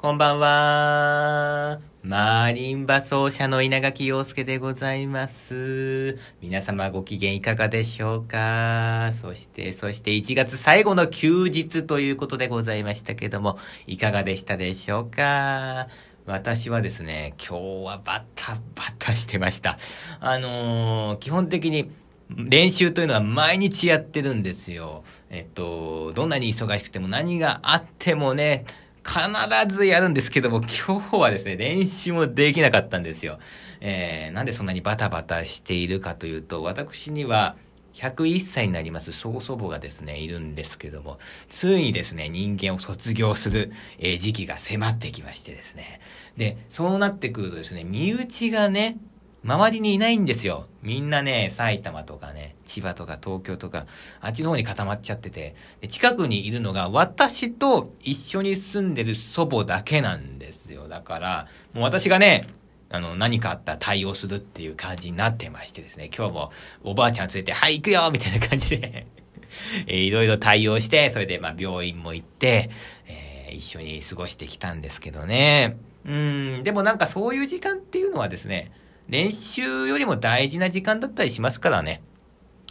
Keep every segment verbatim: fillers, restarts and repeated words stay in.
こんばんは。マリンバ奏者の稲垣陽介でございます。皆様ご機嫌いかがでしょうか。そして、そしていちがつ最後の休日ということでございましたけども、いかがでしたでしょうか。私はですね、今日はバタバタしてました。あのー、基本的に練習というのは毎日やってるんですよ。えっと、どんなに忙しくても何があってもね、必ずやるんですけども、今日はですね、練習もできなかったんですよ。えー、なんでそんなにバタバタしているかというと、私にはひゃくいっさいになります曽祖母がですね、いるんですけども、ついにですね、人間を卒業する、えー、時期が迫ってきましてですね。で、そうなってくるとですね、身内がね、周りにいないんですよ。みんなね、埼玉とかね、千葉とか東京とか、あっちの方に固まっちゃってて、で近くにいるのが私と一緒に住んでる祖母だけなんですよ。だから、もう私がね、あの、何かあったら対応するっていう感じになってましてですね、今日もおばあちゃん連れて、はい、行くよみたいな感じで、えー、いろいろ対応して、それでまあ病院も行って、えー、一緒に過ごしてきたんですけどね。うん、でもなんかそういう時間っていうのはですね、練習よりも大事な時間だったりしますからね。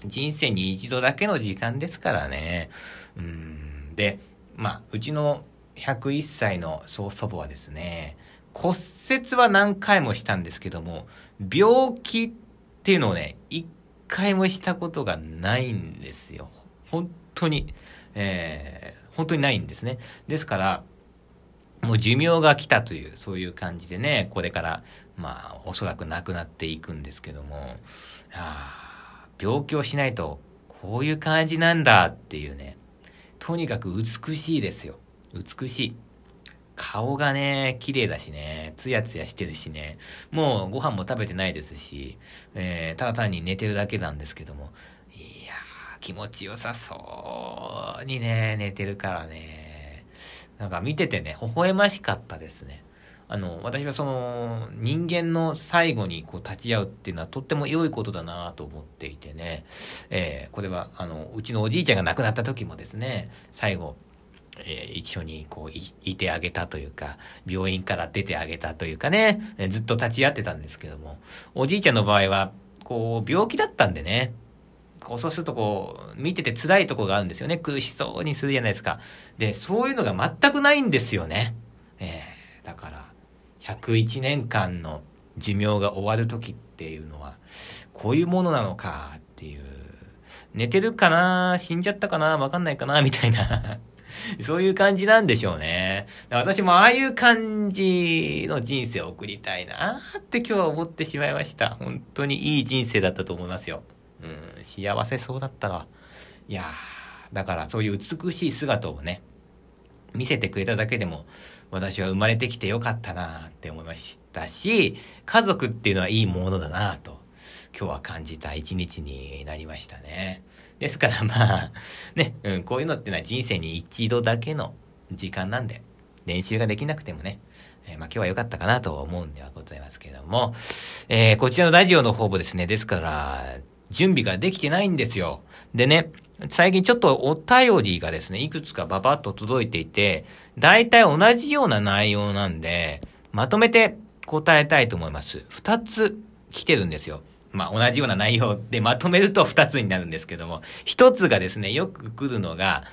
人生に一度だけの時間ですからね。うーん。で、まあ、うちのひゃくいっさいの曽祖母はですね、骨折は何回もしたんですけども、病気っていうのをね、一回もしたことがないんですよ。本当に、えー、本当にないんですね。ですから、もう寿命が来たという、そういう感じでね、これから、まあ、おそらくなくなっていくんですけども、ああ、病気をしないと、こういう感じなんだっていうね、とにかく美しいですよ。美しい。顔がね、綺麗だしね、ツヤツヤしてるしね、もうご飯も食べてないですし、えー、ただ単に寝てるだけなんですけども、いやー、気持ちよさそうにね、寝てるからね、なんか見ててね、微笑ましかったですね。あの、私はその、人間の最後にこう立ち会うっていうのはとっても良いことだなと思っていてね。えー、これは、あの、うちのおじいちゃんが亡くなった時もですね、最後、えー、一緒にこう い, いてあげたというか、病院から出てあげたというかね、えー、ずっと立ち会ってたんですけども、おじいちゃんの場合は、こう、病気だったんでね、こうそうするとこう見てて辛いとこがあるんですよね。苦しそうにするじゃないですか。で、そういうのが全くないんですよね。えー、だからひゃくいちねんかんの寿命が終わる時っていうのはこういうものなのかっていう、寝てるかな、死んじゃったかな、わかんないかなみたいなそういう感じなんでしょうね。私もああいう感じの人生を送りたいなって今日は思ってしまいました。本当にいい人生だったと思いますよ。うん、幸せそうだったな。いやー、だからそういう美しい姿をね、見せてくれただけでも、私は生まれてきてよかったなって思いましたし、家族っていうのはいいものだなと、今日は感じた一日になりましたね。ですからまあ、ね、うん、こういうのってのは人生に一度だけの時間なんで、練習ができなくてもね、えー、まあ今日は良かったかなと思うんではございますけれども、えー、こちらのラジオの方もですね、ですから、準備ができてないんですよ。でね、最近ちょっとお便りがですね、いくつかババッと届いていて、大体同じような内容なんで、まとめて答えたいと思います。二つ来てるんですよ。まあ、同じような内容でまとめると二つになるんですけども、一つがですね、よく来るのが、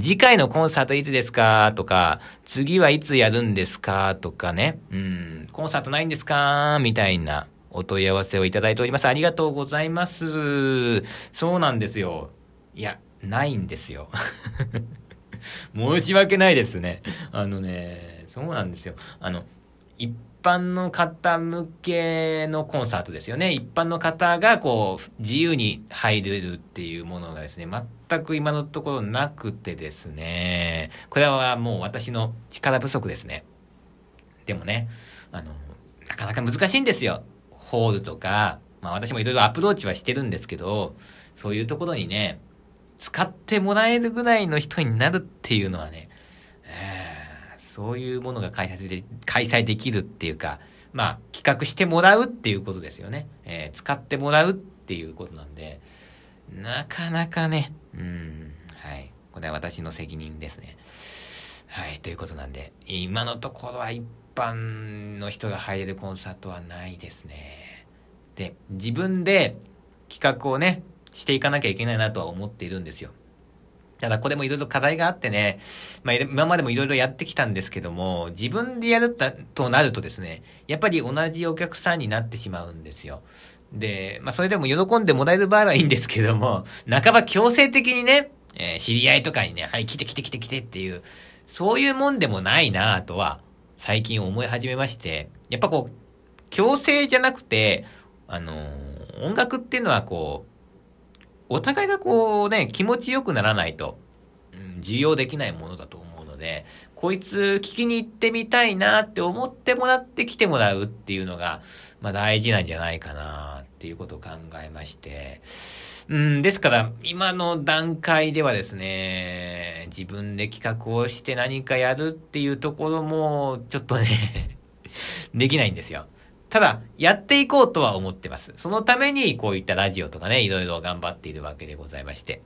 次回のコンサートいつですかとか、次はいつやるんですかとかね、うん、コンサートないんですかみたいな。お問い合わせをいただいております。ありがとうございます。そうなんですよ。いや、ないんですよ。申し訳ないですね。あのね、そうなんですよ。あの、一般の方向けのコンサートですよね。一般の方がこう、自由に入れるっていうものがですね、全く今のところなくてですね。これはもう私の力不足ですね。でもね、あの、なかなか難しいんですよ。ホールとか、まあ私もいろいろアプローチはしてるんですけど、そういうところにね、使ってもらえるぐらいの人になるっていうのはね、えー、そういうものが開催で、開催できるっていうか、まあ企画してもらうっていうことですよね。えー、使ってもらうっていうことなんで、なかなかね、うん、はい。これは私の責任ですね。はい、ということなんで、今のところは一般の人が入れるコンサートはないですね。で、自分で企画をね、していかなきゃいけないなとは思っているんですよ。ただこれもいろいろ課題があってね、まあ、今までもいろいろやってきたんですけども、自分でやるとなるとですね、やっぱり同じお客さんになってしまうんですよ。で、まあそれでも喜んでもらえる場合はいいんですけども、半ば強制的にね、えー、知り合いとかにね、はい、来て来て来て来てっていう、そういうもんでもないなぁとは最近思い始めまして、やっぱこう、強制じゃなくて、あのー、音楽っていうのはこう、お互いがこうね、気持ちよくならないと、うん、需要できないものだと思うので、こいつ聞きに行ってみたいなって思ってもらって来てもらうっていうのが、まあ大事なんじゃないかなっていうことを考えまして、うん、ですから今の段階ではですね、自分で企画をして何かやるっていうところもちょっとね、できないんですよ。ただ、やっていこうとは思ってます。そのために、こういったラジオとかね、いろいろ頑張っているわけでございまして。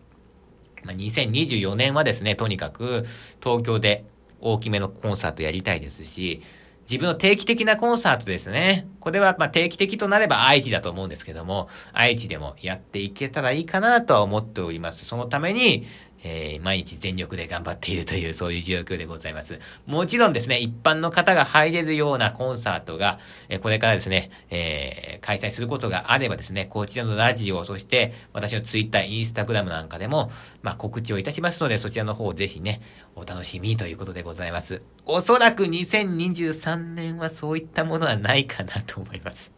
まあ、にせんにじゅうよねんはですね、とにかく、東京で大きめのコンサートやりたいですし、自分の定期的なコンサートですね。これは、ま、定期的となれば愛知だと思うんですけども、愛知でもやっていけたらいいかなとは思っております。そのために、えー、毎日全力で頑張っているという、そういう状況でございます。もちろんですね、一般の方が入れるようなコンサートが、えー、これからですね、えー、開催することがあればですね、こちらのラジオ、そして私のツイッター、インスタグラムなんかでも、まあ、告知をいたしますので、そちらの方ぜひね、お楽しみということでございます。おそらくにせんにじゅうさんねんはそういったものはないかなと思います。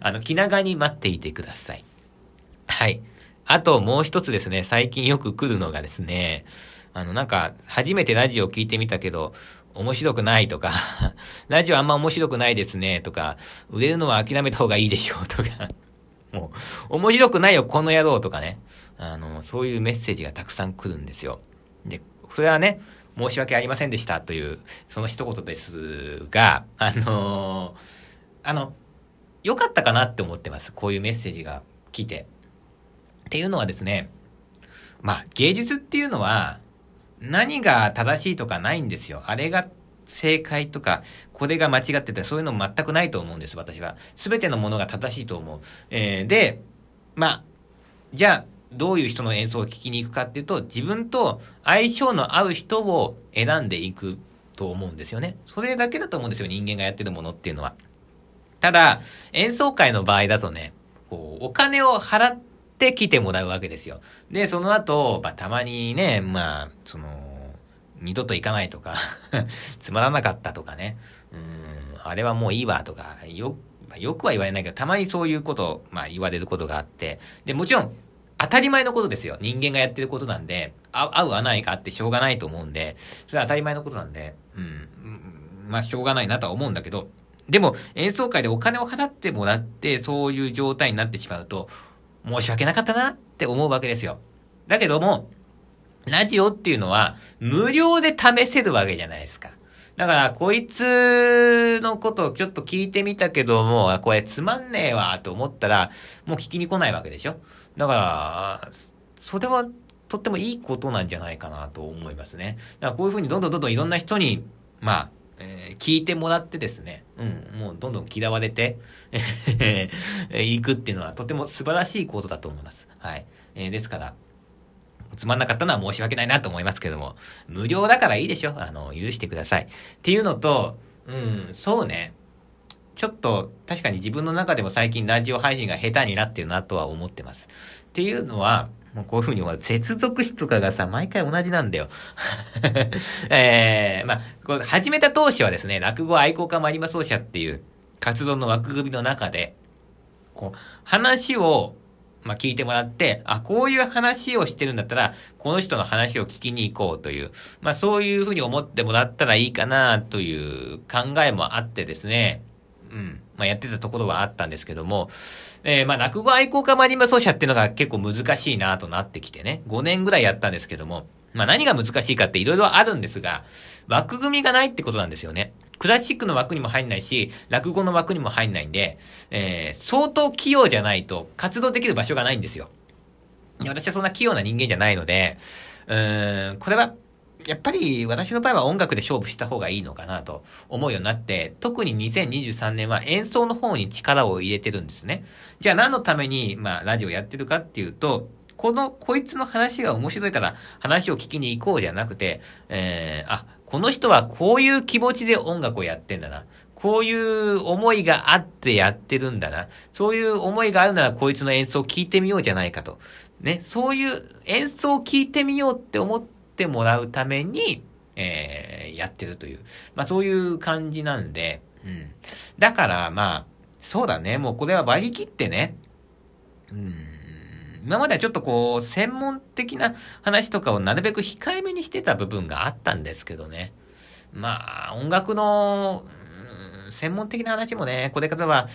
あの、気長に待っていてください。はい。あともう一つですね、最近よく来るのがですね、あのなんか、初めてラジオ聞いてみたけど、面白くないとか、ラジオあんま面白くないですね、とか、売れるのは諦めた方がいいでしょう、とか、もう、面白くないよ、この野郎とかね、あの、そういうメッセージがたくさん来るんですよ。で、それはね、申し訳ありませんでした、という、その一言ですが、あのー、あの、良かったかなって思ってます、こういうメッセージが来て。っていうのはですね、まあ芸術っていうのは何が正しいとかないんですよ。あれが正解とかこれが間違ってた、そういうの全くないと思うんです。私は全てのものが正しいと思う、えー、で、まあじゃあどういう人の演奏を聴きに行くかっていうと、自分と相性の合う人を選んでいくと思うんですよね。それだけだと思うんですよ、人間がやってるものっていうのは。ただ演奏会の場合だとね、こうお金を払ってで来てもらうわけですよ。で、その後、まあ、たまにね、まあ、その、二度と行かないとか、つまらなかったとかね、うーん、あれはもういいわとか、よ、まあ、よくは言われないけど、たまにそういうことを、まあ、言われることがあって、で、もちろん、当たり前のことですよ。人間がやってることなんで、あ合う合わないかってしょうがないと思うんで、それは当たり前のことなんで、うん、まあ、しょうがないなとは思うんだけど、でも、演奏会でお金を払ってもらって、そういう状態になってしまうと、申し訳なかったなって思うわけですよ。だけども、ラジオっていうのは無料で試せるわけじゃないですか。だから、こいつのことをちょっと聞いてみたけども、これつまんねえわと思ったら、もう聞きに来ないわけでしょ。だから、それはとってもいいことなんじゃないかなと思いますね。だからこういうふうにどんどんどんどんいろんな人に、まあ、えー、聞いてもらってですね、うん、もうどんどん嫌われていくっていうのはとても素晴らしいことだと思います。はい、えー、ですからつまんなかったのは申し訳ないなと思いますけども、無料だからいいでしょ、あの許してくださいっていうのと、うん、そうね、ちょっと確かに自分の中でも最近ラジオ配信が下手になってるなとは思ってます。っていうのは。もうこういう風に、接続詞とかがさ、毎回同じなんだよ。えー、まあ、こう始めた当初はですね、落語愛好家マリマ奏者っていう活動の枠組みの中で、こう、話を、まあ、聞いてもらって、あ、こういう話をしてるんだったら、この人の話を聞きに行こうという、まあ、そういう風に思ってもらったらいいかなという考えもあってですね、うん。まあ、やってたところはあったんですけども、えー、まあ、落語愛好家マリンバ奏者っていうのが結構難しいなとなってきてね、ごねんぐらいやったんですけども、まあ、何が難しいかっていろいろあるんですが、枠組みがないってことなんですよね。クラシックの枠にも入んないし、落語の枠にも入んないんで、えー、相当器用じゃないと活動できる場所がないんですよ。私はそんな器用な人間じゃないので、うーん、これはやっぱり私の場合は音楽で勝負した方がいいのかなと思うようになって、特ににせんにじゅうさんねんは演奏の方に力を入れてるんですね。じゃあ何のために、まあ、ラジオやってるかっていうと、この、こいつの話が面白いから話を聞きに行こうじゃなくて、えー、あ、この人はこういう気持ちで音楽をやってんだな。こういう思いがあってやってるんだな。そういう思いがあるならこいつの演奏を聞いてみようじゃないかと。ね、そういう演奏を聞いてみようって思ってもらうために、えー、やってるという。まあそういう感じなんで、うん。だからまあ、そうだね。もうこれは割り切ってね。うん。今まではちょっとこう、専門的な話とかをなるべく控えめにしてた部分があったんですけどね。まあ、音楽の、うん、専門的な話もね、これからは、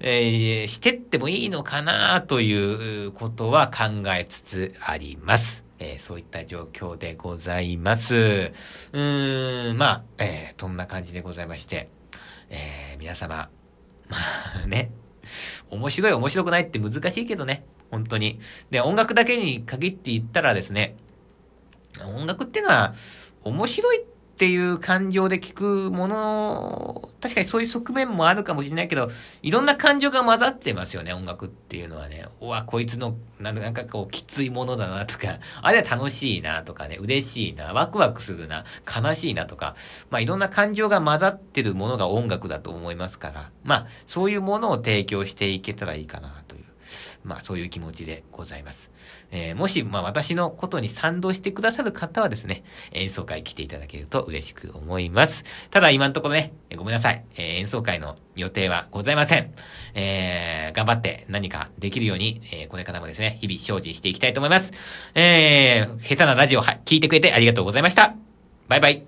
えー、してってもいいのかなということは考えつつあります。えー、そういった状況でございます。うーん、まあ、えー、そんな感じでございまして、えー、皆様、まあね、面白い面白くないって難しいけどね。本当に。で、音楽だけに限って言ったらですね、音楽ってのは面白いっていう感情で聞くもの、確かにそういう側面もあるかもしれないけど、いろんな感情が混ざってますよね、音楽っていうのはね。うわ、こいつのなんかこうきついものだなとか、あれは楽しいなとかね、嬉しいな、ワクワクするな、悲しいなとか、まあいろんな感情が混ざってるものが音楽だと思いますから、まあそういうものを提供していけたらいいかなという。まあそういう気持ちでございます。えー、もしまあ私のことに賛同してくださる方はですね、演奏会来ていただけると嬉しく思います。ただ今のところね、ごめんなさい、えー、演奏会の予定はございません。えー、頑張って何かできるように、えー、これからもですね、日々精進していきたいと思います。えー、下手なラジオは聞いてくれてありがとうございました。バイバイ。